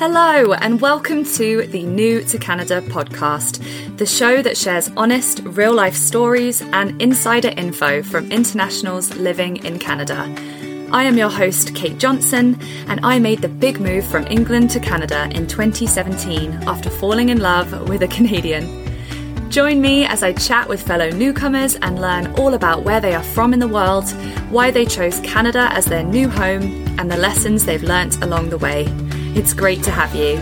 Hello and welcome to the New to Canada podcast, the show that shares honest, real-life stories and insider info from internationals living in Canada. I am your host, Kate Johnson, and I made the big move from England to Canada in 2017 after falling in love with a Canadian. Join me as I chat with fellow newcomers and learn all about where they are from in the world, why they chose Canada as their new home, and the lessons they've learnt along the way. It's great to have you.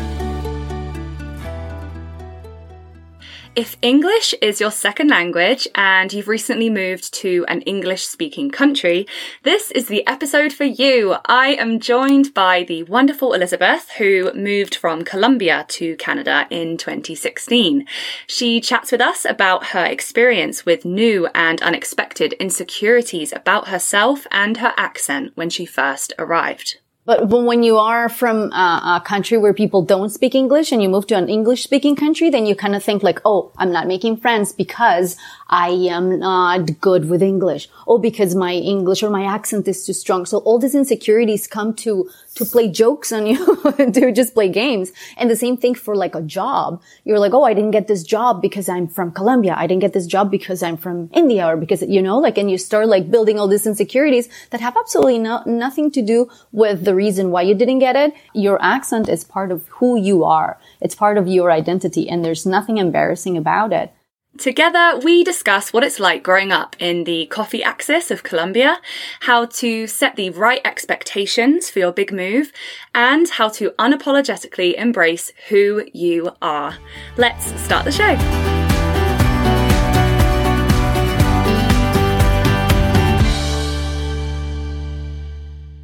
If English is your second language and you've recently moved to an English-speaking country, this is the episode for you. I am joined by the wonderful Elizabeth, who moved from Colombia to Canada in 2016. She chats with us about her experience with new and unexpected insecurities about herself and her accent when she first arrived. But when you are from a country where people don't speak English and you move to an English-speaking country, then you kind of think like, oh, I'm not making friends because I am not good with English. Oh, because my English or my accent is too strong. So all these insecurities come to play jokes on you, to just play games. And the same thing for like a job. You're like, oh, I didn't get this job because I'm from Colombia. I didn't get this job because I'm from India or because, you know, like, and you start like building all these insecurities that have absolutely nothing to do with the reason why you didn't get it. Your accent is part of who you are. It's part of your identity and there's nothing embarrassing about it. Together, we discuss what it's like growing up in the Coffee Axis of Colombia, how to set the right expectations for your big move, and how to unapologetically embrace who you are. Let's start the show.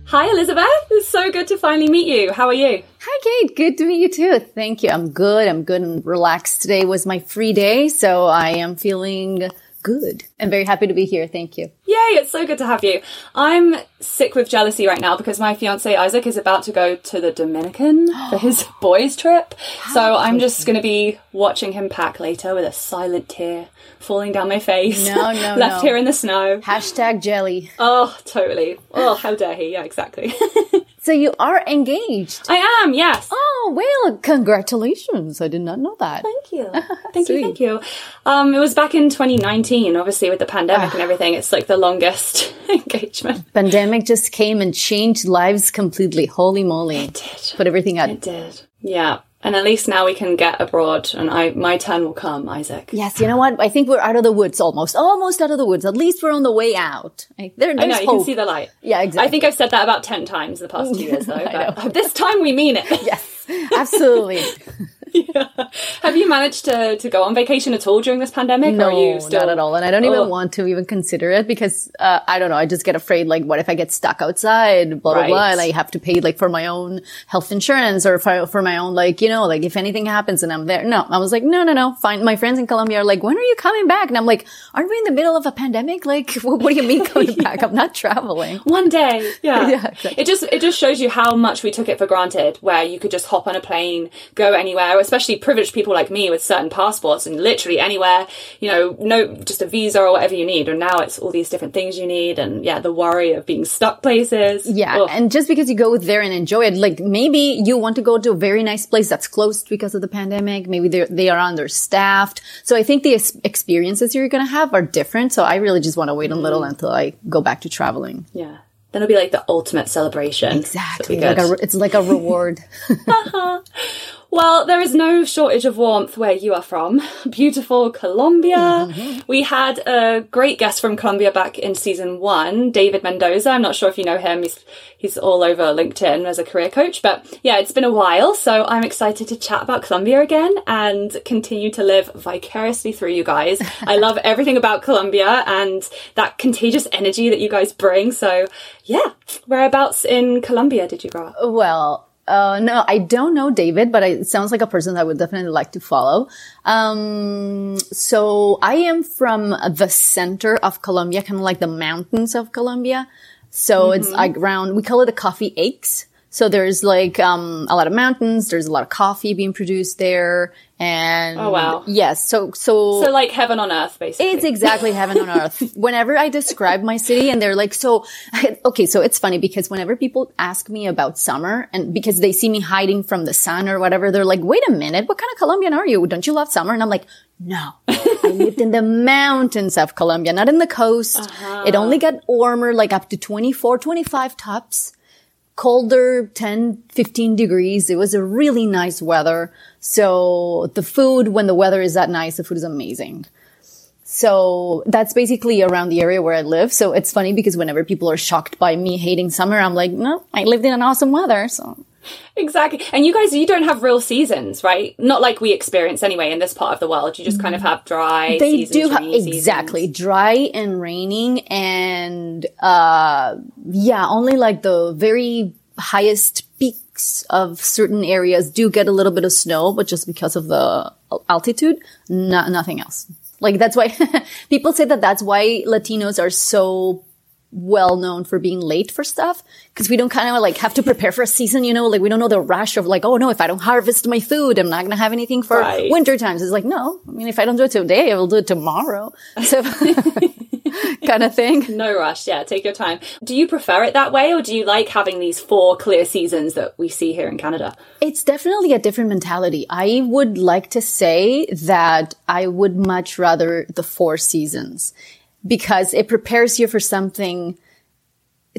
Hi, Elizabeth. It's so good to finally meet you. How are you? Hi, Kate. Good to meet you too. Thank you. I'm good and relaxed. Today was my free day, so I am feeling good. I'm very happy to be here. Thank you. Yay, it's so good to have you. I'm sick with jealousy right now because my fiancé Isaac is about to go to the Dominican for his boys' trip. So I'm just going to be watching him pack later with a silent tear falling down my face. No. Left here in the snow. Hashtag jelly. Oh, totally. Oh, how dare he. Yeah, exactly. So you are engaged? I am, yes. Oh, well, congratulations. I did not know that. Thank you. Thank you. It was back in 2019, obviously, with the pandemic and everything. It's like the longest engagement. Pandemic just came and changed lives completely. Holy moly. It did. Put everything out. It did. Yeah. And at least now we can get abroad and my turn will come, Isaac. Yes, you know what? I think we're out of the woods almost. Almost out of the woods. At least we're on the way out. I know, you hope. Can see the light. Yeah, exactly. I think I've said that about 10 times the past 2 years, though. But this time we mean it. Yes, absolutely. Yeah. Have you managed to go on vacation at all during this pandemic? No, or are you still... not at all. And I don't even want to even consider it because, I don't know, I just get afraid, like, what if I get stuck outside, blah, blah, blah, and I have to pay, like, for my own health insurance or for my own, like, you know, like, if anything happens and I'm there. No, I was like, no, fine. My friends in Colombia are like, when are you coming back? And I'm like, aren't we in the middle of a pandemic? Like, what do you mean coming back? I'm not traveling. One day. Yeah. Yeah, exactly. It just shows you how much we took it for granted, where you could just hop on a plane, go anywhere, especially privileged people like me with certain passports and literally anywhere, you know, no, just a visa or whatever you need. And now it's all these different things you need. And yeah, the worry of being stuck places. Yeah. Ugh. And just because you go there and enjoy it, like maybe you want to go to a very nice place that's closed because of the pandemic. Maybe they are understaffed. So I think the experiences you're going to have are different. So I really just want to wait a little until I go back to traveling. Yeah. Then it'll be like the ultimate celebration. Exactly. Like it's like a reward. Well, there is no shortage of warmth where you are from. Beautiful Colombia. Mm-hmm. We had a great guest from Colombia back in season 1, David Mendoza. I'm not sure if you know him. He's all over LinkedIn as a career coach. But yeah, it's been a while. So I'm excited to chat about Colombia again and continue to live vicariously through you guys. I love everything about Colombia and that contagious energy that you guys bring. So yeah, whereabouts in Colombia did you grow up? Well... no, I don't know David, but it sounds like a person that I would definitely like to follow. So I am from the center of Colombia, kind of like the mountains of Colombia. So it's like we call it the Coffee Axis. So there's like a lot of mountains. There's a lot of coffee being produced there, and oh wow, yes. So like heaven on earth, basically. It's exactly heaven on earth. Whenever I describe my city, and they're like, so it's funny because whenever people ask me about summer, and because they see me hiding from the sun or whatever, they're like, wait a minute, what kind of Colombian are you? Don't you love summer? And I'm like, no, I lived in the mountains of Colombia, not in the coast. Uh-huh. It only got warmer, like up to 24, 25 tops. Colder, 10, 15 degrees. It was a really nice weather. So the food, when the weather is that nice, the food is amazing. So that's basically around the area where I live. So it's funny because whenever people are shocked by me hating summer, I'm like, no, I lived in an awesome weather. So exactly. And you guys, you don't have real seasons, right? Not like we experience anyway in this part of the world. You just kind of have dry seasons. They do. Exactly. Dry and raining. And, only like the very highest peaks of certain areas do get a little bit of snow, but just because of the altitude, nothing else. Like that's why people say that's why Latinos are so well known for being late for stuff, because we don't kind of like have to prepare for a season, you know, like we don't know the rush of like, oh no, if I don't harvest my food, I'm not going to have anything for winter times. It's like, no, I mean, if I don't do it today, I will do it tomorrow. So kind of thing. No rush. Yeah. Take your time. Do you prefer it that way? Or do you like having these 4 clear seasons that we see here in Canada? It's definitely a different mentality. I would like to say that I would much rather the 4 seasons, because it prepares you for something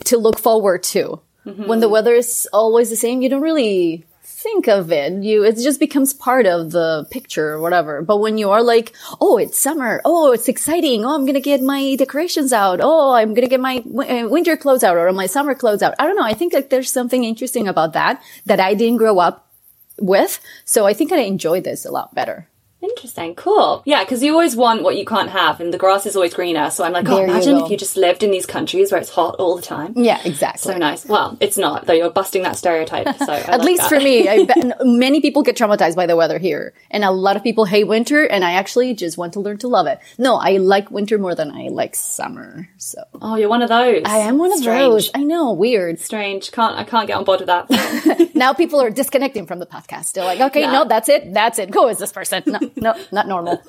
to look forward to. Mm-hmm. When the weather is always the same, you don't really think of it. It just becomes part of the picture or whatever. But when you are like, oh, it's summer. Oh, it's exciting. Oh, I'm going to get my decorations out. Oh, I'm going to get my winter clothes out or my summer clothes out. I don't know. I think like there's something interesting about that I didn't grow up with. So I think I enjoy this a lot better. Interesting. Cool. Yeah, because you always want what you can't have, and the grass is always greener. So I'm like, imagine if you just lived in these countries where it's hot all the time. Yeah, exactly. So nice. Well, it's not, though. You're busting that stereotype. So at least that. For me, I bet many people get traumatized by the weather here, and a lot of people hate winter, and I actually just want to learn to love it. No, I like winter more than I like summer. So oh, you're one of those. I am one of those. I know. Weird. Strange. I can't get on board with that. Now people are disconnecting from the podcast. They're like, okay, no, that's it. That's it. Who is this person? No, not normal.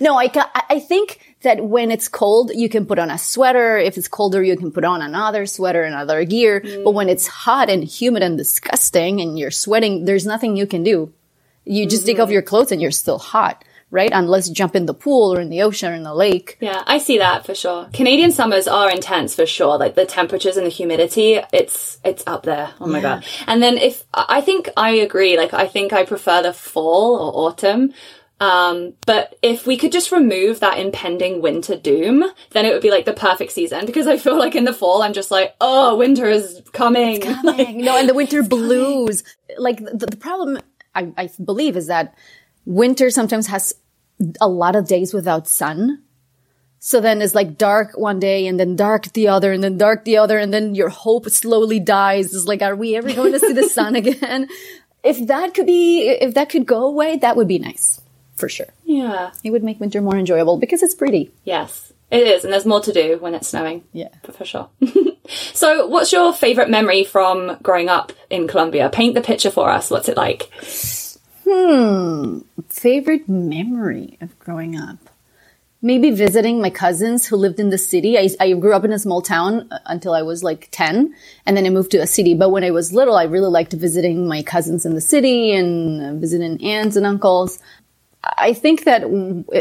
No, I think that when it's cold, you can put on a sweater. If it's colder, you can put on another sweater, another gear. Mm. But when it's hot and humid and disgusting and you're sweating, there's nothing you can do. You just take off your clothes and you're still hot, right? Unless you jump in the pool or in the ocean or in the lake. Yeah, I see that for sure. Canadian summers are intense for sure. Like the temperatures and the humidity, it's up there. Oh my God. And then I think I agree. Like I think I prefer the fall or autumn. But if we could just remove that impending winter doom, then it would be like the perfect season, because I feel like in the fall, I'm just like, oh, winter is coming. It's coming. Like, no, and the winter blues. Coming. Like the problem I believe is that winter sometimes has a lot of days without sun. So then it's like dark one day and then dark the other and then dark the other. And then your hope slowly dies. It's like, are we ever going to see the sun again? If that could go away, that would be nice for sure. Yeah. It would make winter more enjoyable because it's pretty. Yes, it is. And there's more to do when it's snowing. Yeah, for sure. So what's your favorite memory from growing up in Colombia? Paint the picture for us. What's it like? Favorite memory of growing up? Maybe visiting my cousins who lived in the city. I grew up in a small town until I was like 10, and then I moved to a city. But when I was little, I really liked visiting my cousins in the city and visiting aunts and uncles. I think that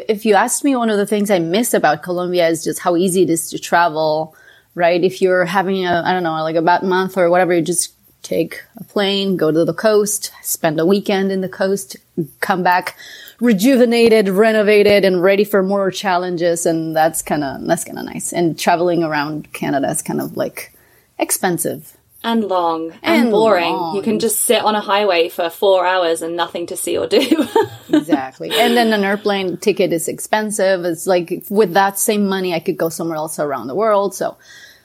if you asked me, one of the things I miss about Colombia is just how easy it is to travel, right? If you're having a bad month or whatever, you just take a plane, go to the coast, spend a weekend in the coast, come back rejuvenated, renovated, and ready for more challenges. And that's kind of nice. And traveling around Canada is kind of like expensive. And long. And boring. Long. You can just sit on a highway for 4 hours and nothing to see or do. Exactly. And then an airplane ticket is expensive. It's like with that same money, I could go somewhere else around the world. So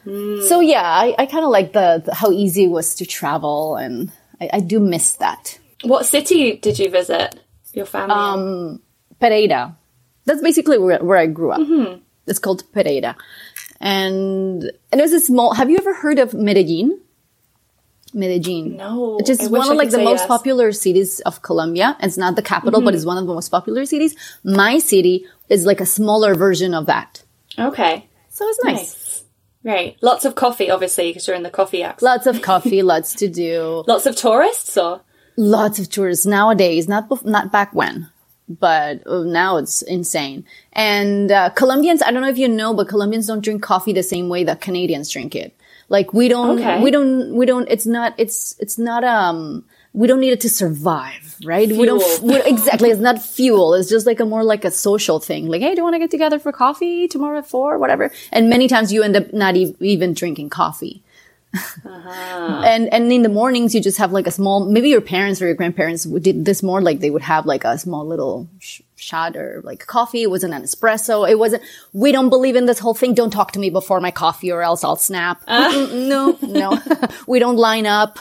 yeah, I kind of like the how easy it was to travel, and I do miss that. What city did you visit your family? Pereira. That's basically where I grew up. Mm-hmm. It's called Pereira. And it was a small... Have you ever heard of Medellin? Medellin. No. It's just one of like the most popular cities of Colombia. It's not the capital, but it's one of the most popular cities. My city is like a smaller version of that. Okay. So it's nice. Right. Lots of coffee, obviously, because you're in the coffee axis. Lots of coffee, lots to do. Lots of tourists or? Lots of tourists nowadays, not back when. But now it's insane. And Colombians, I don't know if you know, but Colombians don't drink coffee the same way that Canadians drink it. Like we don't need it to survive, right? Fuel. Exactly. It's not fuel. It's just like a social thing. Like, hey, do you want to get together for coffee tomorrow at 4, whatever. And many times you end up not even drinking coffee. Uh-huh. And in the mornings you just have like a small, maybe your parents or your grandparents did this more, like they would have like a small little shot or like coffee. It wasn't an espresso. It wasn't, we don't believe in this whole thing. Don't talk to me before my coffee or else I'll snap. No. We don't line up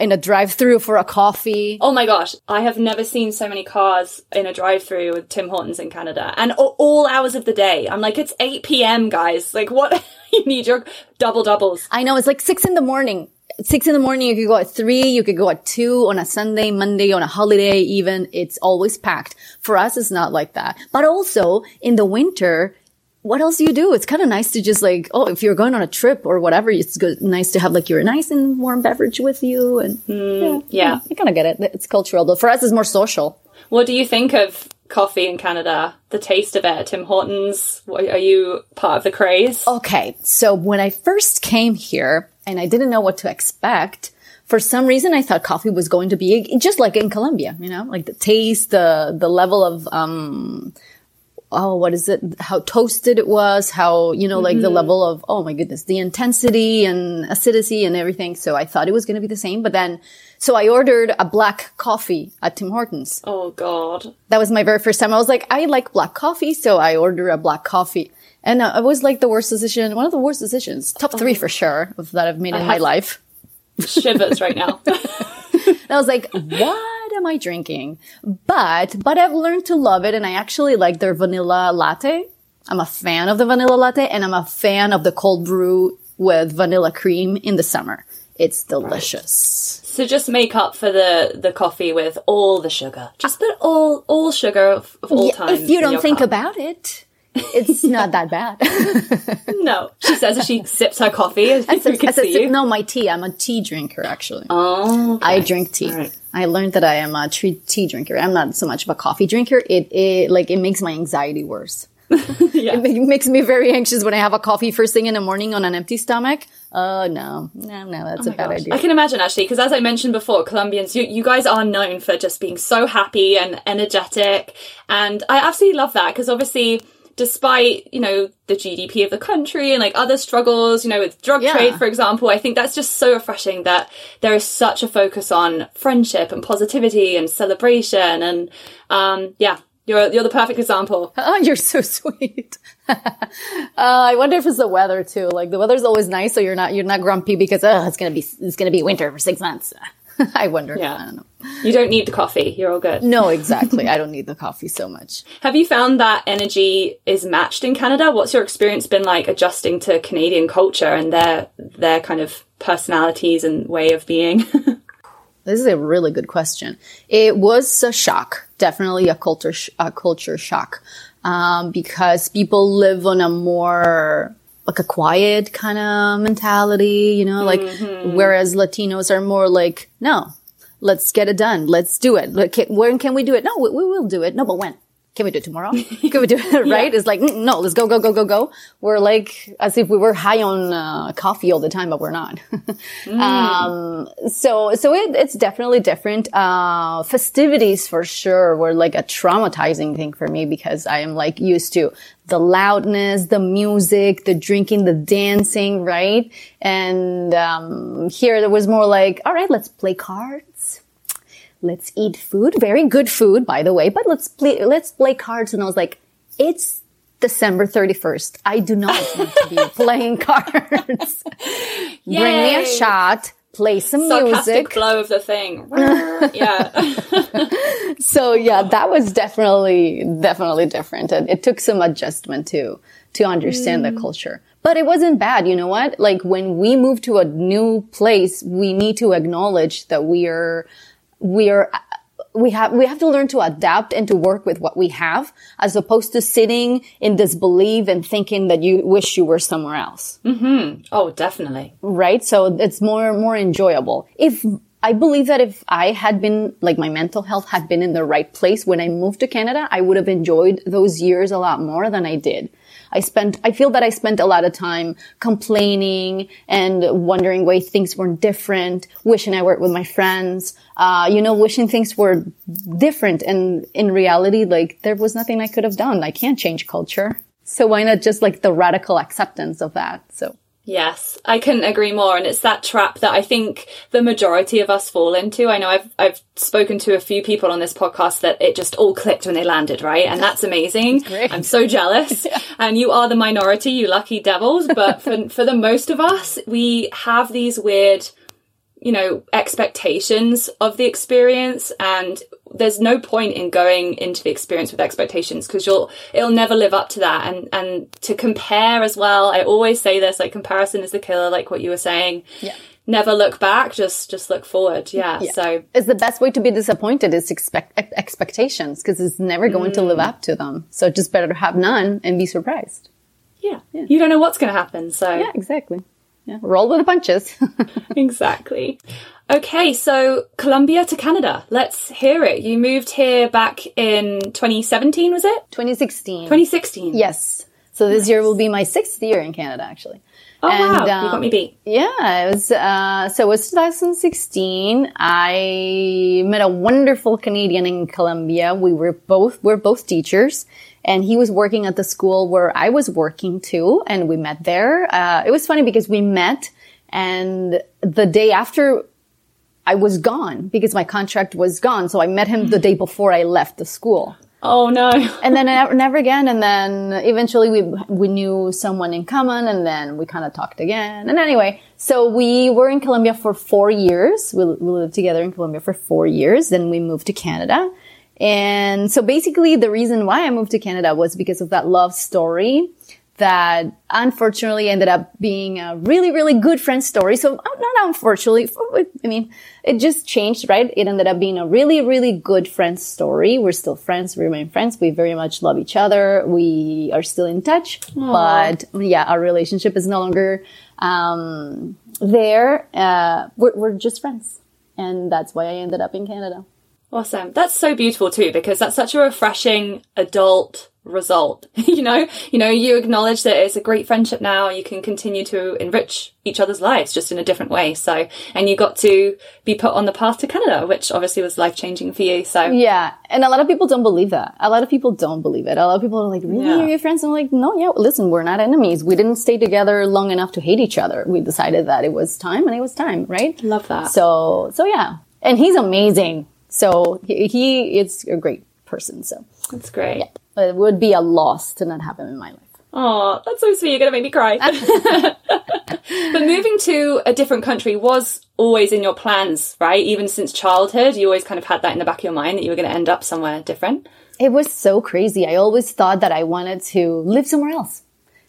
in a drive-thru for a coffee. Oh my gosh. I have never seen so many cars in a drive-thru with Tim Hortons in Canada, and all hours of the day. I'm like, it's 8 p.m. guys. Like what? You need your doubles. I know. It's like 6 in the morning. 6 in the morning, you could go at 3. You could go at 2 on a Sunday, Monday, on a holiday even. It's always packed. For us, it's not like that. But also in the winter, what else do you do? It's kind of nice to just like, oh, if you're going on a trip or whatever, it's good, nice to have like your nice and warm beverage with you. And yeah, I kind of get it. It's cultural. But for us, it's more social. What do you think of coffee in Canada, the taste of it at Tim Hortons? Are you part of the craze? Okay, so when I first came here and I didn't know what to expect, for some reason I thought coffee was going to be just like in Colombia, you know, like the taste, the level of how toasted it was, how, you know, like the level of, oh my goodness, the intensity and acidity and everything. So I thought it was going to be the same. But then, so I ordered a black coffee at Tim Hortons. Oh God. That was my very first time. I was like, I like black coffee. So I ordered a black coffee. And it was like the worst decision, one of the worst decisions, top 3 for sure, that I've made in my life. Shivers right now. And I was like, what am I drinking? But I've learned to love it. And I actually like their vanilla latte. I'm a fan of the vanilla latte, and I'm a fan of the cold brew with vanilla cream in the summer. It's delicious. Right. So just make up for the coffee with all the sugar. Just put all sugar of all time. If you don't think about it, it's not that bad. No. She says as she sips her coffee. No, my tea. I'm a tea drinker, actually. Oh. Okay. I drink tea. Right. I learned that I am a tea drinker. I'm not so much of a coffee drinker. It makes my anxiety worse. Yeah. It makes me very anxious when I have a coffee first thing in the morning on an empty stomach. Oh, no, that's a bad idea. I can imagine, actually, because as I mentioned before, Colombians, you guys are known for just being so happy and energetic. And I absolutely love that, because obviously, despite, you know, the GDP of the country and like other struggles, you know, with drug trade, for example, I think that's just so refreshing that there is such a focus on friendship and positivity and celebration. And you're the perfect example. Oh, you're so sweet. I wonder if it's the weather too. Like the weather's always nice, so you're not grumpy because it's gonna be winter for 6 months. I wonder. Yeah. I don't know. You don't need the coffee. You're all good. No, exactly. I don't need the coffee so much. Have you found that energy is matched in Canada? What's your experience been like adjusting to Canadian culture and their kind of personalities and way of being? This is a really good question. It was a shock, definitely a culture shock, because people live on a more like a quiet kind of mentality, you know, like whereas Latinos are more like, no, let's get it done. Let's do it. When can we do it? No, we will do it. No, but when? Can we do it tomorrow? Can we do it? Right? Yeah. It's like, no, let's go. We're like, as if we were high on coffee all the time, but we're not. So it's definitely different. Festivities for sure were like a traumatizing thing for me, because I am like used to the loudness, the music, the drinking, the dancing, right? And here there was more like, all right, let's play cards. Let's eat food. Very good food, by the way. But let's play cards. And I was like, it's December 31st. I do not want to be playing cards. Yay. Bring me a shot. Play some sarcastic music. Blow of the thing. Yeah. So yeah, that was definitely different. And it took some adjustment to understand the culture. But it wasn't bad. You know what? Like, when we move to a new place, we need to acknowledge that we have to learn to adapt and to work with what we have, as opposed to sitting in disbelief and thinking that you wish you were somewhere else. Mm-hmm. Oh, definitely. Right. So it's more enjoyable. I believe that if I had been, like, my mental health had been in the right place when I moved to Canada, I would have enjoyed those years a lot more than I did. I feel that I spent a lot of time complaining and wondering why things weren't different, wishing I worked with my friends, wishing things were different. And in reality, like, there was nothing I could have done. I can't change culture. So why not just, like, the radical acceptance of that? So. Yes, I couldn't agree more. And it's that trap that I think the majority of us fall into. I know I've spoken to a few people on this podcast that it just all clicked when they landed, right? And that's amazing. Great. I'm so jealous. Yeah. And you are the minority, you lucky devils. But for the most of us, we have these weird, expectations of the experience, and there's no point in going into the experience with expectations, because it'll never live up to that. And to compare as well, I always say this, like, comparison is the killer, like what you were saying. Yeah. Never look back, just look forward. Yeah. So it's the best way to be disappointed is expectations, because it's never going to live up to them. So just better to have none and be surprised. Yeah. You don't know what's going to happen. So yeah, exactly. Yeah. Roll with the punches. Exactly. Okay, so Colombia to Canada. Let's hear it. You moved here back in 2017, was it? 2016. 2016. Yes. So this year will be my 6th year in Canada, actually. Oh, and, wow. You got me beat. Yeah. It was, so it was 2016. I met a wonderful Canadian in Colombia. We're both teachers. And he was working at the school where I was working too. And we met there. It was funny because we met, and the day after I was gone because my contract was gone. So I met him the day before I left the school. Oh, no. And then never again. And then eventually we knew someone in common, and then we kind of talked again. And anyway, so we were in Colombia for 4 years. We lived together in Colombia for 4 years. Then we moved to Canada. And so basically the reason why I moved to Canada was because of that love story that unfortunately ended up being a really, really good friend story. So not unfortunately, I mean, it just changed, right? It ended up being a really, really good friend story. We're still friends. We remain friends. We very much love each other. We are still in touch. Aww. But yeah, our relationship is no longer there. We're just friends. And that's why I ended up in Canada. Awesome. That's so beautiful too, because that's such a refreshing adult result. You acknowledge that it's a great friendship now. You can continue to enrich each other's lives just in a different way. So, and you got to be put on the path to Canada, which obviously was life changing for you. So yeah. And a lot of people don't believe that. A lot of people don't believe it. A lot of people are like, really? Yeah. Are you friends? I'm like, no, yeah, listen, we're not enemies. We didn't stay together long enough to hate each other. We decided that it was time, and it was time, right? Love that. So yeah. And he's amazing. So he is a great person. So that's great. Yeah. But it would be a loss to not have him in my life. Oh, that's so sweet. You're going to make me cry. But moving to a different country was always in your plans, right? Even since childhood, you always kind of had that in the back of your mind that you were going to end up somewhere different. It was so crazy. I always thought that I wanted to live somewhere else.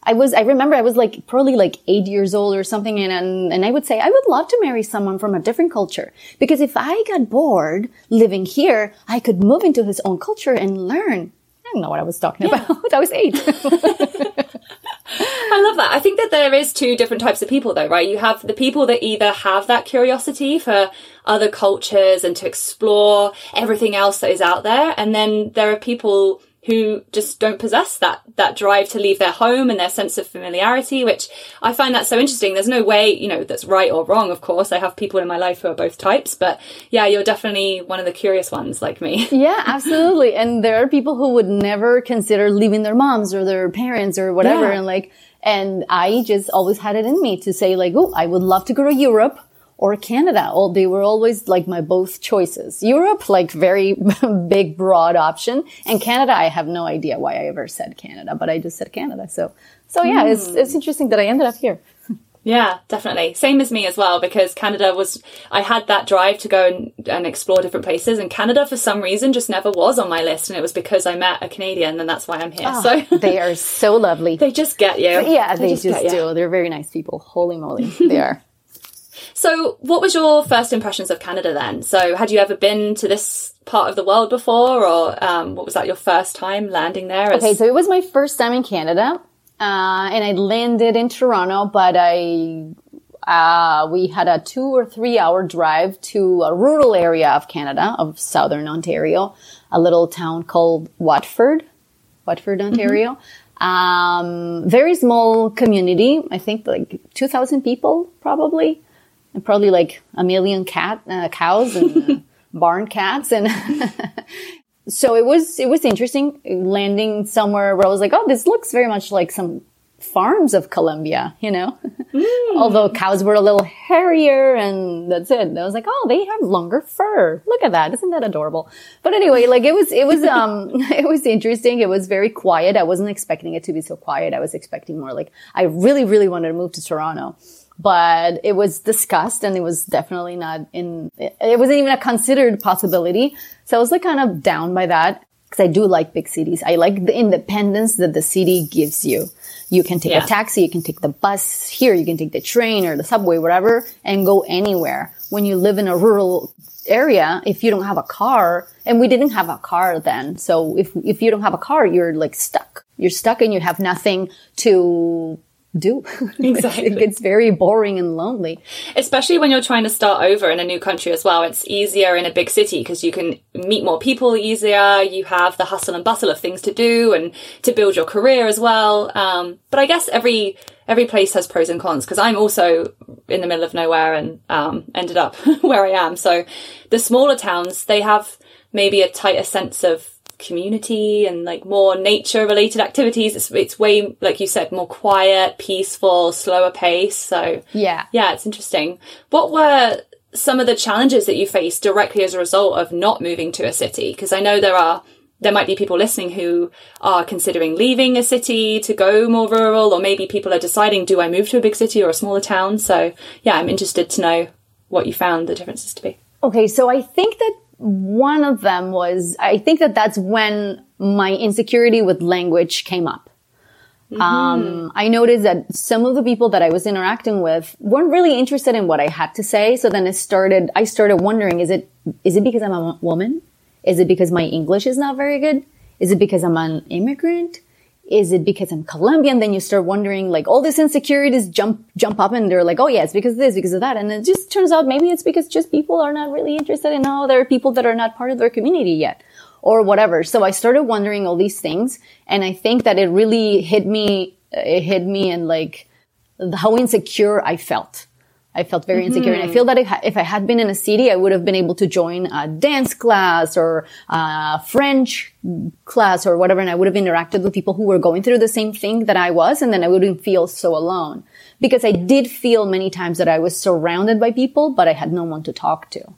I remember I was like probably like 8 years old or something. And I would say, I would love to marry someone from a different culture, because if I got bored living here, I could move into his own culture and learn. I don't know what I was talking about. I was 8. I love that. I think that there is two different types of people though, right? You have the people that either have that curiosity for other cultures and to explore everything else that is out there. And then there are people who just don't possess that drive to leave their home and their sense of familiarity, which I find that so interesting. There's no way, that's right or wrong, of course. I have people in my life who are both types, but yeah, you're definitely one of the curious ones like me. Yeah, absolutely. And there are people who would never consider leaving their moms or their parents or whatever. Yeah. And I just always had it in me to say like, oh, I would love to go to Europe or Canada. They were always like my both choices. Europe, like very big, broad option. And Canada, I have no idea why I ever said Canada, but I just said Canada. So yeah, it's interesting that I ended up here. Yeah, definitely. Same as me as well, because Canada was, I had that drive to go and explore different places, and Canada for some reason just never was on my list, and it was because I met a Canadian, and that's why I'm here. Oh, so they are so lovely. They just get you. Yeah, they just do. They're very nice people. Holy moly, they are. So what was your first impressions of Canada then? So had you ever been to this part of the world before, or what was that, your first time landing there? Okay, so it was my first time in Canada. And I landed in Toronto, but we had a 2 or 3 hour drive to a rural area of Canada, of southern Ontario, a little town called Watford, Ontario. Mm-hmm. Very small community, I think like 2,000 people probably, and probably like a million cows and barn cats and... So it was interesting landing somewhere where I was like, oh, this looks very much like some farms of Colombia, you know, although cows were a little hairier and that's it. And I was like, oh, they have longer fur. Look at that. Isn't that adorable? But anyway, like it was it was interesting. It was very quiet. I wasn't expecting it to be so quiet. I was expecting more, like I really, really wanted to move to Toronto. But it was discussed, and it was definitely not it wasn't even a considered possibility. So I was like kind of down by that, because I do like big cities. I like the independence that the city gives you. You can take a taxi, you can take the bus here, you can take the train or the subway, whatever, and go anywhere. When you live in a rural area, if you don't have a car, and we didn't have a car then. So if you don't have a car, you're like stuck. You're stuck and you have nothing to do. Exactly. It gets very boring and lonely, especially when you're trying to start over in a new country as well. It's easier in a big city because you can meet more people easier. You have the hustle and bustle of things to do and to build your career as well. But I guess every place has pros and cons, because I'm also in the middle of nowhere and ended up where I am. So the smaller towns, they have maybe a tighter sense of community and like more nature related activities. It's way, like you said, more quiet, peaceful, slower pace. So yeah, it's interesting. What were some of the challenges that you faced directly as a result of not moving to a city? Because I know there might be people listening who are considering leaving a city to go more rural, or maybe people are deciding, do I move to a big city or a smaller town? So yeah, I'm interested to know what you found the differences to be. Okay, so I think that one of them was, I think that that's when my insecurity with language came up. Mm-hmm. I noticed that some of the people that I was interacting with weren't really interested in what I had to say. So then I started wondering, is it because I'm a woman? Is it because my English is not very good? Is it because I'm an immigrant? Is it because I'm Colombian? Then you start wondering, like, all these insecurities jump up, and they're like, oh yeah, it's because of this, because of that. And it just turns out maybe it's because just people are not really interested in, oh, there are people that are not part of their community yet or whatever. So I started wondering all these things. And I think that it really hit me and like how insecure I felt. I felt very insecure. And I feel that if I had been in a city, I would have been able to join a dance class or a French class or whatever. And I would have interacted with people who were going through the same thing that I was. And then I wouldn't feel so alone, because I did feel many times that I was surrounded by people, but I had no one to talk to.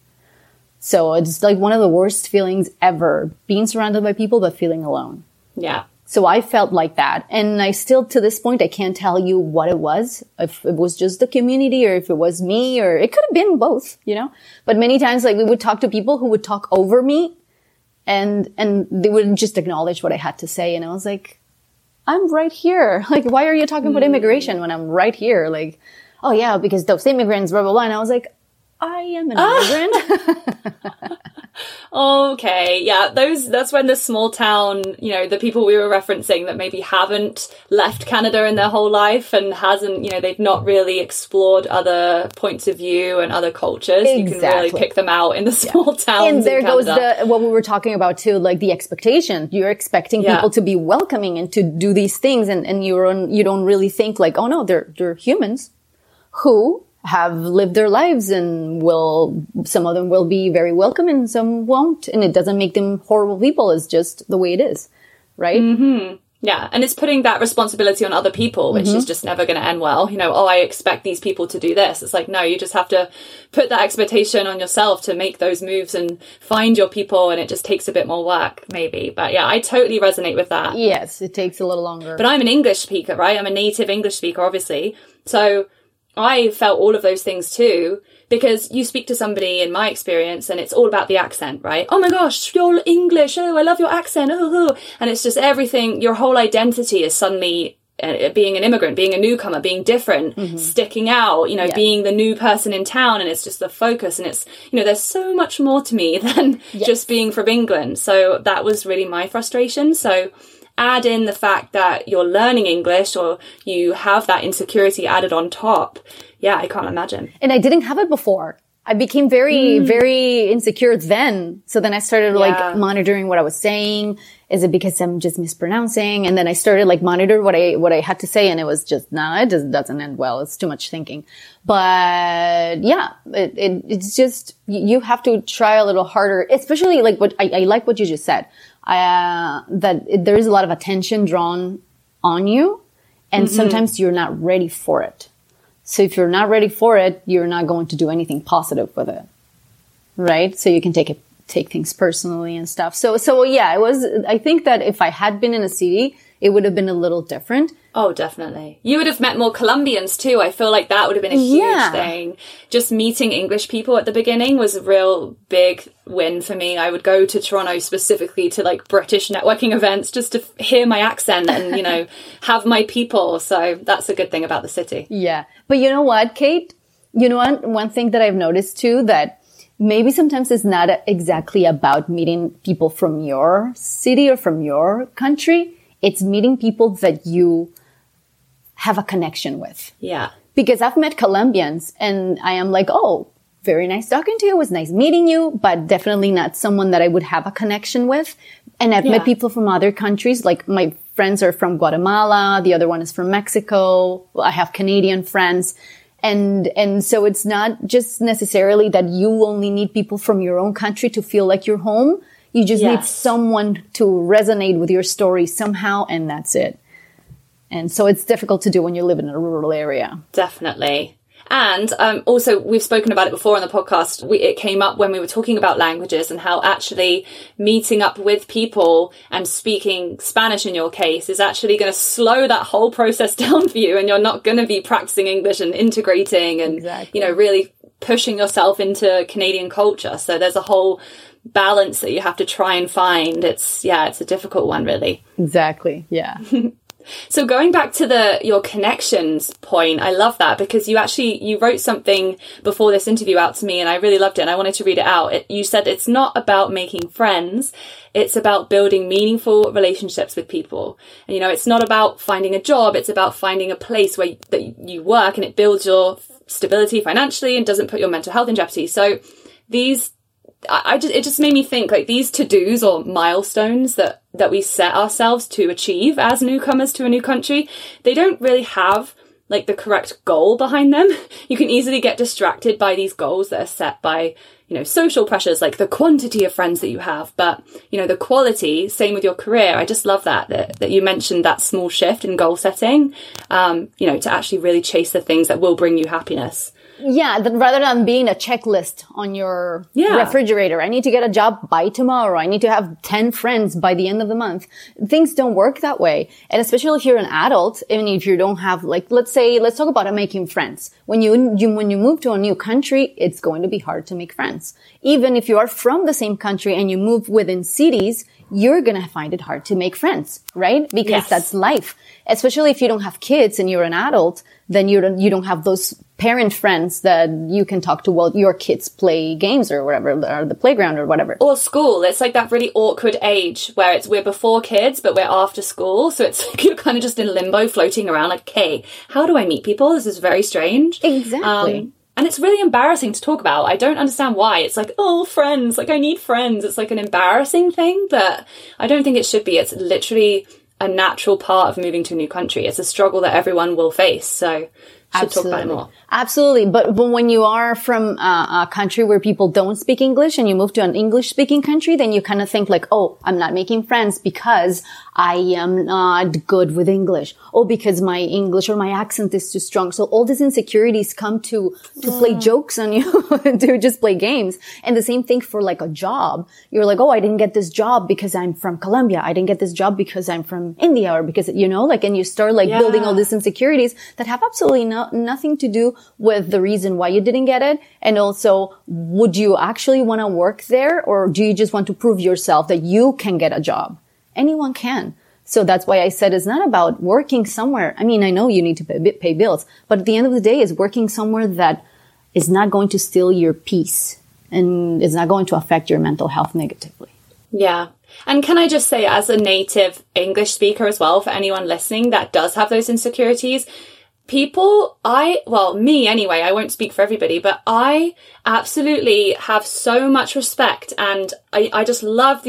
So it's like one of the worst feelings ever, being surrounded by people, but feeling alone. Yeah. So I felt like that. And I still, to this point, I can't tell you what it was, if it was just the community or if it was me, or it could have been both, you know, but many times, like, we would talk to people who would talk over me, and they wouldn't just acknowledge what I had to say. And I was like, I'm right here. Like, why are you talking about immigration when I'm right here? Like, oh yeah, because those immigrants, blah, blah, blah. And I was like, I am an immigrant. Okay. Yeah. That's when the small town, you know, the people we were referencing that maybe haven't left Canada in their whole life and hasn't, you know, they've not really explored other points of view and other cultures. Exactly. You can really pick them out in the small towns. And there goes what we were talking about too, like the expectation. You're expecting people to be welcoming and to do these things. And you don't really think like, oh no, they're humans who have lived their lives, and some of them will be very welcome and some won't. And it doesn't make them horrible people. It's just the way it is. Right. Mm-hmm. Yeah. And it's putting that responsibility on other people, which is just never going to end well. You know, oh, I expect these people to do this. It's like, no, you just have to put that expectation on yourself to make those moves and find your people. And it just takes a bit more work maybe. But yeah, I totally resonate with that. Yes. It takes a little longer. But I'm an English speaker, right? I'm a native English speaker, obviously. So I felt all of those things too, because you speak to somebody, in my experience, and it's all about the accent, right? Oh my gosh, you're English. Oh, I love your accent. Oh. And it's just everything, your whole identity is suddenly being an immigrant, being a newcomer, being different, mm-hmm. sticking out, you know, yeah. being the new person in town. And it's just the focus. And it's, you know, there's so much more to me than yes. just being from England. So that was really my frustration. So add in the fact that you're learning English or you have that insecurity added on top. Yeah, I can't imagine. And I didn't have it before. I became very insecure then. So then I started like monitoring what I was saying. Is it because I'm just mispronouncing? And then I started like monitor what I had to say, and it was just, nah, it just doesn't end well. It's too much thinking. But yeah, it's just, you have to try a little harder, especially like what I like what you just said, that there is a lot of attention drawn on you, and mm-hmm. sometimes you're not ready for it. So if you're not ready for it, you're not going to do anything positive with it, right? So you can take things personally and stuff. So yeah, it was. I think that if I had been in a city, it would have been a little different. Oh, definitely. You would have met more Colombians too. I feel like that would have been a huge thing. Just meeting English people at the beginning was a real big win for me. I would go to Toronto specifically to like British networking events just to hear my accent and, you know, have my people. So that's a good thing about the city. Yeah. But you know what, Kate? You know what? One thing that I've noticed too, that maybe sometimes it's not exactly about meeting people from your city or from your country. It's meeting people that you have a connection with. Yeah. Because I've met Colombians and I am like, oh, very nice talking to you. It was nice meeting you, but definitely not someone that I would have a connection with. And I've met people from other countries. Like my friends are from Guatemala. The other one is from Mexico. I have Canadian friends. And so it's not just necessarily that you only need people from your own country to feel like you're home. You just need someone to resonate with your story somehow, and that's it. And so it's difficult to do when you live in a rural area. Definitely. And also, we've spoken about it before on the podcast. It came up when we were talking about languages and how actually meeting up with people and speaking Spanish in your case is actually going to slow that whole process down for you. And you're not going to be practicing English and integrating and, you know, really pushing yourself into Canadian culture. So there's a whole balance that you have to try and find. It's a difficult one, really. Exactly. Yeah. So going back to your connections point, I love that because you wrote something before this interview out to me and I really loved it and I wanted to read it out. You said it's not about making friends. It's about building meaningful relationships with people. And, you know, it's not about finding a job. It's about finding a place where that you work and it builds your stability financially and doesn't put your mental health in jeopardy. So it just made me think like these to-dos or milestones that we set ourselves to achieve as newcomers to a new country, they don't really have like the correct goal behind them. You can easily get distracted by these goals that are set by, you know, social pressures, like the quantity of friends that you have, but, you know, the quality, same with your career. I just love that you mentioned that small shift in goal setting, you know, to actually really chase the things that will bring you happiness. Yeah, rather than being a checklist on your refrigerator. I need to get a job by tomorrow. I need to have 10 friends by the end of the month. Things don't work that way. And especially if you're an adult, even if you don't have, like, let's talk about making friends. When you move to a new country, it's going to be hard to make friends. Even if you are from the same country and you move within cities, you're going to find it hard to make friends, right? Because that's life. Especially if you don't have kids and you're an adult, then you don't have those parent friends that you can talk to while your kids play games or whatever, or the playground or whatever. Or school. It's like that really awkward age where we're before kids, but we're after school. So it's like you're kind of just in limbo floating around like, hey, how do I meet people? This is very strange. Exactly. And it's really embarrassing to talk about. I don't understand why. It's like, oh, friends, like I need friends. It's like an embarrassing thing, but I don't think it should be. It's literally a natural part of moving to a new country. It's a struggle that everyone will face. So should talk about it more. Absolutely. But when you are from a country where people don't speak English and you move to an English speaking country, then you kind of think like, oh, I'm not making friends because I am not good with English. Oh, because my English or my accent is too strong. So all these insecurities come to play jokes on you, to just play games. And the same thing for like a job. You're like, oh, I didn't get this job because I'm from Colombia. I didn't get this job because I'm from India or because, you know, like, and you start like building all these insecurities that have absolutely no nothing to do with the reason why you didn't get it. And also, would you actually want to work there, or do you just want to prove yourself that you can get a job? Anyone can. So that's why I said it's not about working somewhere. I mean, I know you need to pay bills, but at the end of the day, it's working somewhere that is not going to steal your peace and is not going to affect your mental health negatively. Yeah. And can I just say, as a native English speaker as well, for anyone listening that does have those insecurities, people, me anyway, I won't speak for everybody, but I absolutely have so much respect, and I just love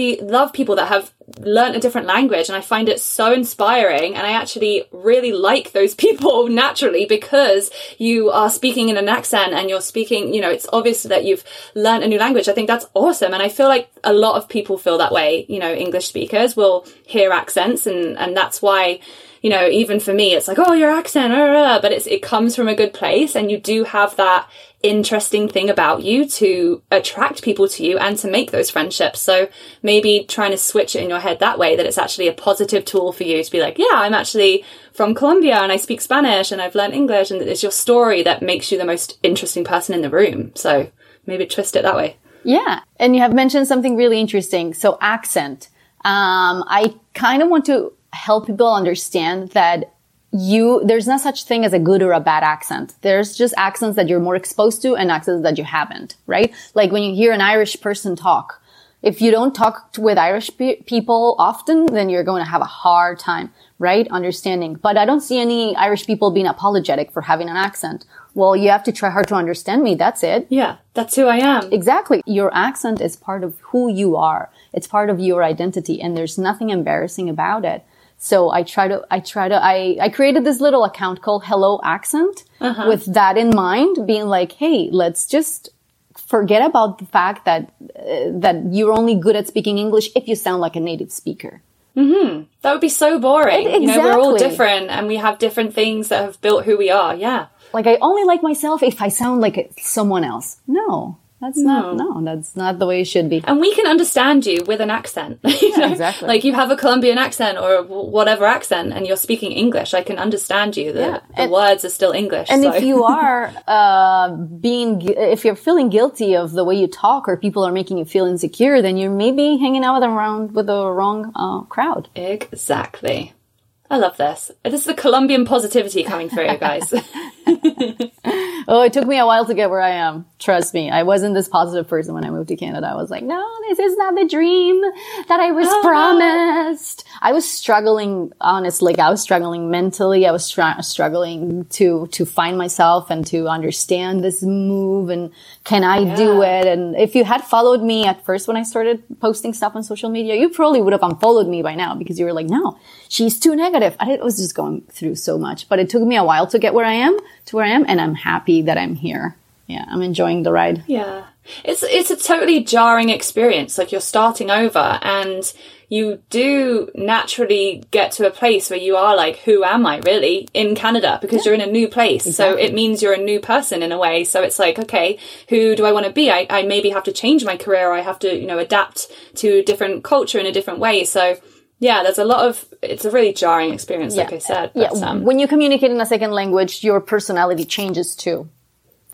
people that have learned a different language, and I find it so inspiring, and I actually really like those people naturally, because you are speaking in an accent and you're speaking, you know, it's obvious that you've learned a new language. I think that's awesome, and I feel like a lot of people feel that way, you know, English speakers will hear accents, and that's why, you know, even for me, it's like, oh, your accent, but it comes from a good place, and you do have that interesting thing about you to attract people to you and to make those friendships. So maybe trying to switch it in your head that way, that it's actually a positive tool for you to be like, yeah, I'm actually from Colombia and I speak Spanish and I've learned English, and it's your story that makes you the most interesting person in the room. So maybe twist it that way. Yeah. And you have mentioned something really interesting. So accent. I kind of want to help people understand that there's no such thing as a good or a bad accent. There's just accents that you're more exposed to and accents that you haven't, right? Like when you hear an Irish person talk, if you don't talk with Irish people often, then you're going to have a hard time, right? Understanding. But I don't see any Irish people being apologetic for having an accent. Well, you have to try hard to understand me. That's it. Yeah, that's who I am. Exactly. Your accent is part of who you are. It's part of your identity, and there's nothing embarrassing about it. So I created this little account called Hello Accent with that in mind, being like, hey, let's just forget about the fact that you're only good at speaking English if you sound like a native speaker. Mm-hmm. That would be so boring. Exactly. You know, we're all different and we have different things that have built who we are. Yeah. Like, I only like myself if I sound like someone else. No. That's not the way it should be. And we can understand you with an accent. You know? Exactly. Like, you have a Colombian accent or whatever accent and you're speaking English. I can understand you. The words are still English. And so, if you are if you're feeling guilty of the way you talk, or people are making you feel insecure, then you're maybe hanging out with the wrong crowd. Exactly. I love this. This is the Colombian positivity coming through, guys. Oh, it took me a while to get where I am. Trust me. I wasn't this positive person when I moved to Canada. I was like, no, this is not the dream that I was promised. I was struggling, honestly. I was struggling mentally. I was struggling to find myself and to understand this move, and can I do it? And if you had followed me at first when I started posting stuff on social media, you probably would have unfollowed me by now, because you were like, no, she's too negative. I was just going through so much, but it took me a while to get where I am, and I'm happy that I'm here. Yeah, I'm enjoying the ride. Yeah. It's a totally jarring experience. Like, you're starting over, and you do naturally get to a place where you are like, who am I really in Canada? Because you're in a new place. Exactly. So it means you're a new person in a way. So it's like, okay, who do I want to be? I maybe have to change my career, or I have to, you know, adapt to a different culture in a different way. So yeah, it's a really jarring experience, like I said. But, when you communicate in a second language, your personality changes too.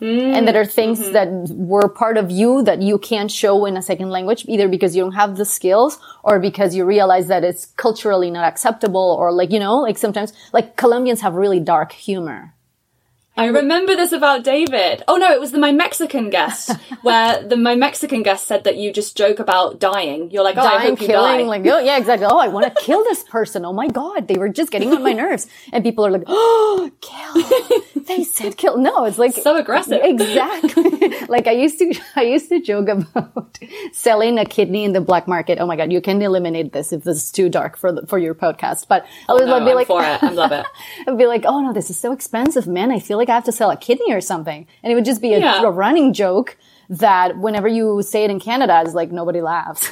And there are things that were part of you that you can't show in a second language, either because you don't have the skills, or because you realize that it's culturally not acceptable, or like, you know, like sometimes, like, Colombians have really dark humor. I remember this about David. Oh, no, it was my Mexican guest, where my Mexican guest said that you just joke about dying. You're like, oh, dying, I hope you die. Like, oh, yeah, exactly. Oh, I want to kill this person. Oh, my God. They were just getting on my nerves. And people are like, oh, kill. They said kill. No, it's like, so aggressive. Exactly. Like, I used to joke about selling a kidney in the black market. Oh, my God. You can eliminate this if this is too dark for your podcast. But I love it. I'd be like, oh, no, this is so expensive, man. I feel like I have to sell a kidney or something. And it would just be a running joke that whenever you say it in Canada, it's like nobody laughs.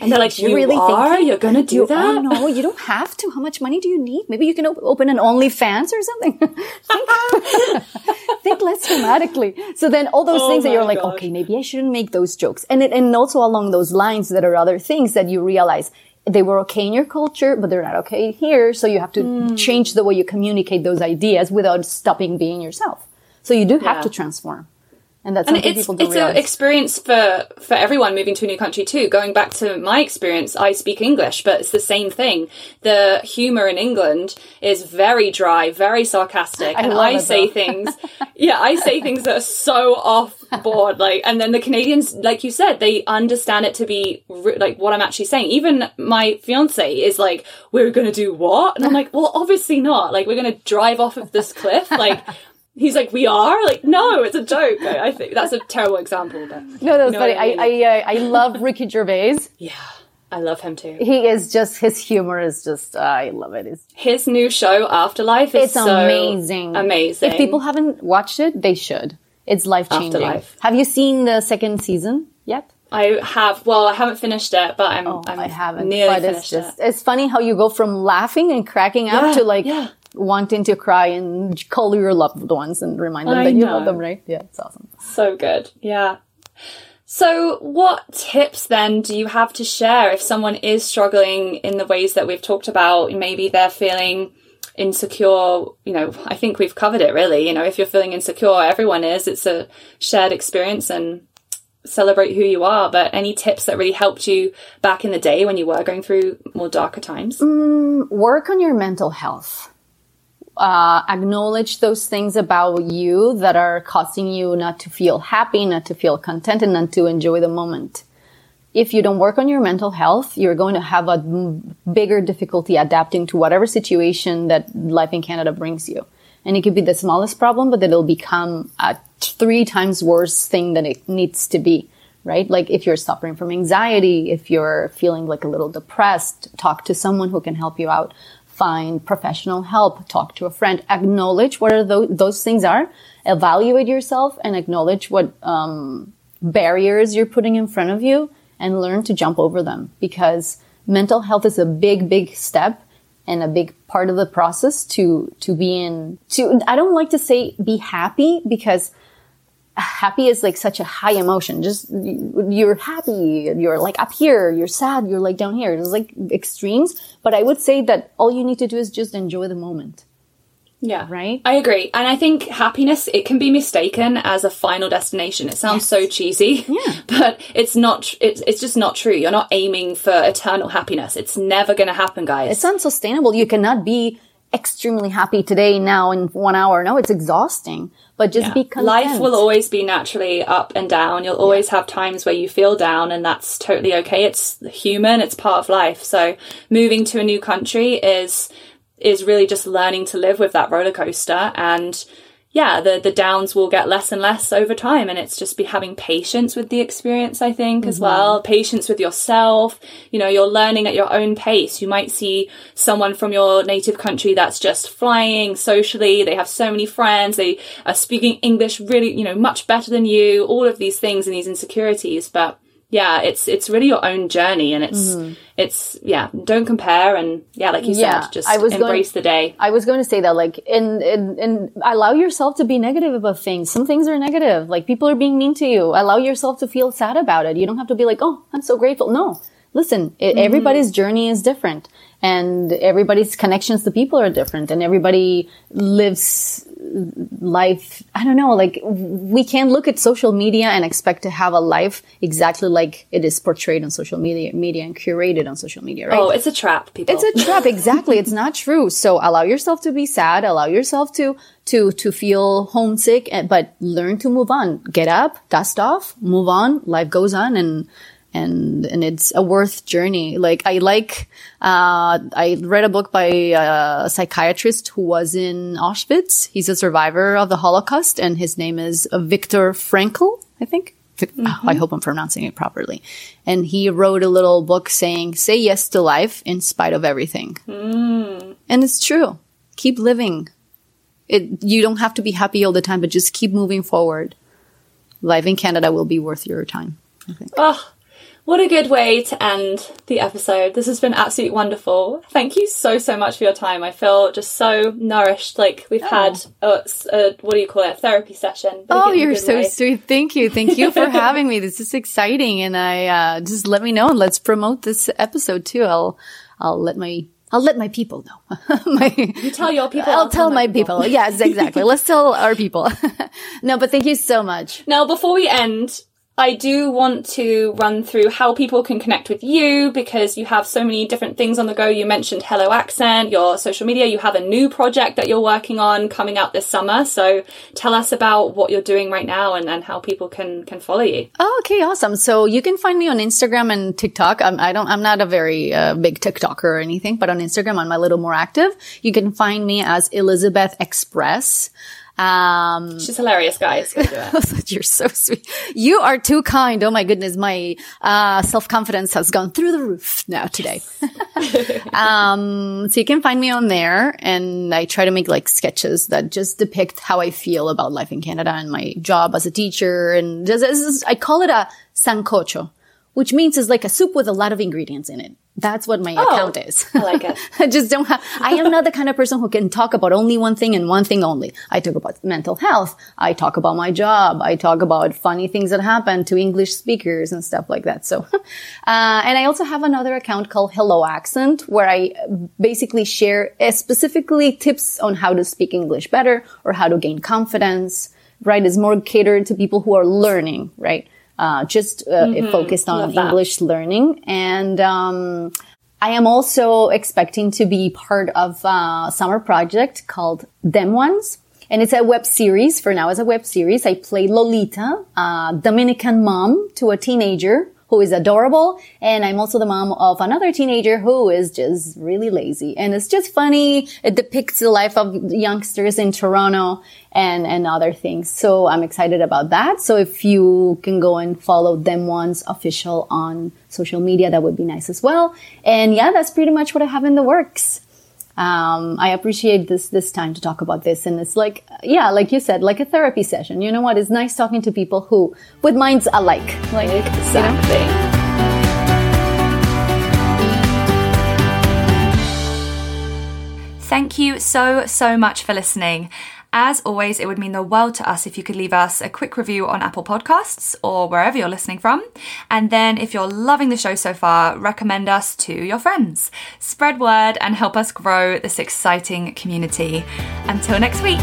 And they're like, you're going to do that? Oh, no, you don't have to. How much money do you need? Maybe you can open an OnlyFans or something. Think less dramatically. So then all those things that you're like, okay, maybe I shouldn't make those jokes. And also along those lines, there are other things that you realize, they were okay in your culture, but they're not okay here. So you have to change the way you communicate those ideas without stopping being yourself. So you do have to transform. And that's something people don't realize. It's an experience for everyone moving to a new country too. Going back to my experience, I speak English, but it's the same thing. The humor in England is very dry, very sarcastic. I say things that are so off board. And then the Canadians, like you said, they understand it to be like what I'm actually saying. Even my fiance is like, we're going to do what? And I'm like, well, obviously not. Like, we're going to drive off of this cliff. Like, he's like, we are? Like, no, it's a joke. I think that's a terrible example. But no, that's funny. I love Ricky Gervais. Yeah, I love him too. He is just, his humor is just, I love it. His new show, Afterlife, is so amazing. Amazing. If people haven't watched it, they should. It's life-changing. Afterlife. Have you seen the second season yet? I have. Well, I haven't finished it, but I haven't nearly finished it. It's funny how you go from laughing and cracking up to wanting to cry and call your loved ones and remind them that you love them, right? Yeah, it's awesome. So good. Yeah. So what tips then do you have to share if someone is struggling in the ways that we've talked about? Maybe they're feeling insecure. You know, I think we've covered it really. You know, if you're feeling insecure, everyone is. It's a shared experience and celebrate who you are. But any tips that really helped you back in the day when you were going through more darker times? Work on your mental health. Acknowledge those things about you that are causing you not to feel happy, not to feel content, and not to enjoy the moment. If you don't work on your mental health, you're going to have a bigger difficulty adapting to whatever situation that life in Canada brings you. And it could be the smallest problem, but it'll become a 3 times worse thing than it needs to be, right? Like if you're suffering from anxiety, if you're feeling like a little depressed, talk to someone who can help you out. Find professional help, talk to a friend, acknowledge what are those things are, evaluate yourself and acknowledge what barriers you're putting in front of you and learn to jump over them, because mental health is a big, big step and a big part of the process to I don't like to say be happy, because happy is like such a high emotion. Just you're happy, you're like up here, you're sad, you're like down here. It's like extremes. But I would say that all you need to do is just enjoy the moment. Yeah. Right? I agree. And I think happiness, it can be mistaken as a final destination. It sounds so cheesy, but it's not, it's just not true. You're not aiming for eternal happiness. It's never going to happen, guys. It's unsustainable. You cannot be extremely happy today, now, in 1 hour. No, it's exhausting. But just be content. Life will always be naturally up and down. You'll always have times where you feel down, and that's totally okay. It's human. It's part of life. So moving to a new country is really just learning to live with that roller coaster. And the downs will get less and less over time. And it's just be having patience with the experience, I think, as well. Patience with yourself. You know, you're learning at your own pace. You might see someone from your native country that's just flying socially. They have so many friends. They are speaking English really, you know, much better than you. All of these things and these insecurities. But yeah, it's really your own journey, and it's don't compare, and like you said, just embrace the day. I was going to say that, like, and allow yourself to be negative about things. Some things are negative, like people are being mean to you. Allow yourself to feel sad about it. You don't have to be like, oh, I'm so grateful. No, listen, everybody's journey is different, and everybody's connections to people are different, and everybody lives life. I don't know, like, we can't look at social media and expect to have a life exactly like it is portrayed on social media and curated on social media, right? Oh, it's a trap, people. It's a trap, exactly. It's not true. So allow yourself to be sad, allow yourself to feel homesick, but learn to move on. Get up, dust off, move on, life goes on, and it's a worth journey. Like, I read a book by a psychiatrist who was in Auschwitz. He's a survivor of the Holocaust, and his name is Victor Frankl, I think. I hope I'm pronouncing it properly. And he wrote a little book saying, say yes to life in spite of everything. And it's true. Keep living. You don't have to be happy all the time, but just keep moving forward. Life in Canada will be worth your time, I think. Oh. What a good way to end the episode. This has been absolutely wonderful. Thank you so much for your time. I feel just so nourished. Like we've had a therapy session. Oh, you're so sweet. Thank you for having me. This is exciting, and I just let me know. Let's promote this episode too. I'll let my people know. You tell your people. I'll tell my people. Yes, exactly. Let's tell our people. No, but thank you so much. Now, before we end, I do want to run through how people can connect with you, because you have so many different things on the go. You mentioned Hello Accent, your social media. You have a new project that you're working on coming out this summer. So tell us about what you're doing right now and how people can follow you. Oh, okay, awesome. So you can find me on Instagram and TikTok. I'm not a very big TikToker or anything, but on Instagram, I'm a little more active. You can find me as Elizabeth Express. She's hilarious, guys. You're so sweet. You are too kind. Oh my goodness. My self-confidence has gone through the roof now today. So you can find me on there, and I try to make like sketches that just depict how I feel about life in Canada and my job as a teacher. And I call it a sancocho, which means it's like a soup with a lot of ingredients in it. That's what my account is. I like it. I am not the kind of person who can talk about only one thing and one thing only. I talk about mental health. I talk about my job. I talk about funny things that happen to English speakers and stuff like that. So, and I also have another account called Hello Accent, where I basically share specifically tips on how to speak English better or how to gain confidence, right? It's more catered to people who are learning, right? Focused on English learning. And I am also expecting to be part of a summer project called DemOnes. And it's a web series. For now, it's a web series. I play Lolita, a Dominican mom to a teenager who is adorable. And I'm also the mom of another teenager who is just really lazy. And it's just funny. It depicts the life of youngsters in Toronto and other things. So I'm excited about that. So if you can go and follow DemOnes official on social media, that would be nice as well. And yeah, that's pretty much what I have in the works. I appreciate this time to talk about this. And it's like, yeah, like you said, like a therapy session. You know what? It's nice talking to people who, with minds alike. Like exactly. You know? Thank you so much for listening. As always, it would mean the world to us if you could leave us a quick review on Apple Podcasts or wherever you're listening from. And then if you're loving the show so far, recommend us to your friends. Spread word and help us grow this exciting community. Until next week.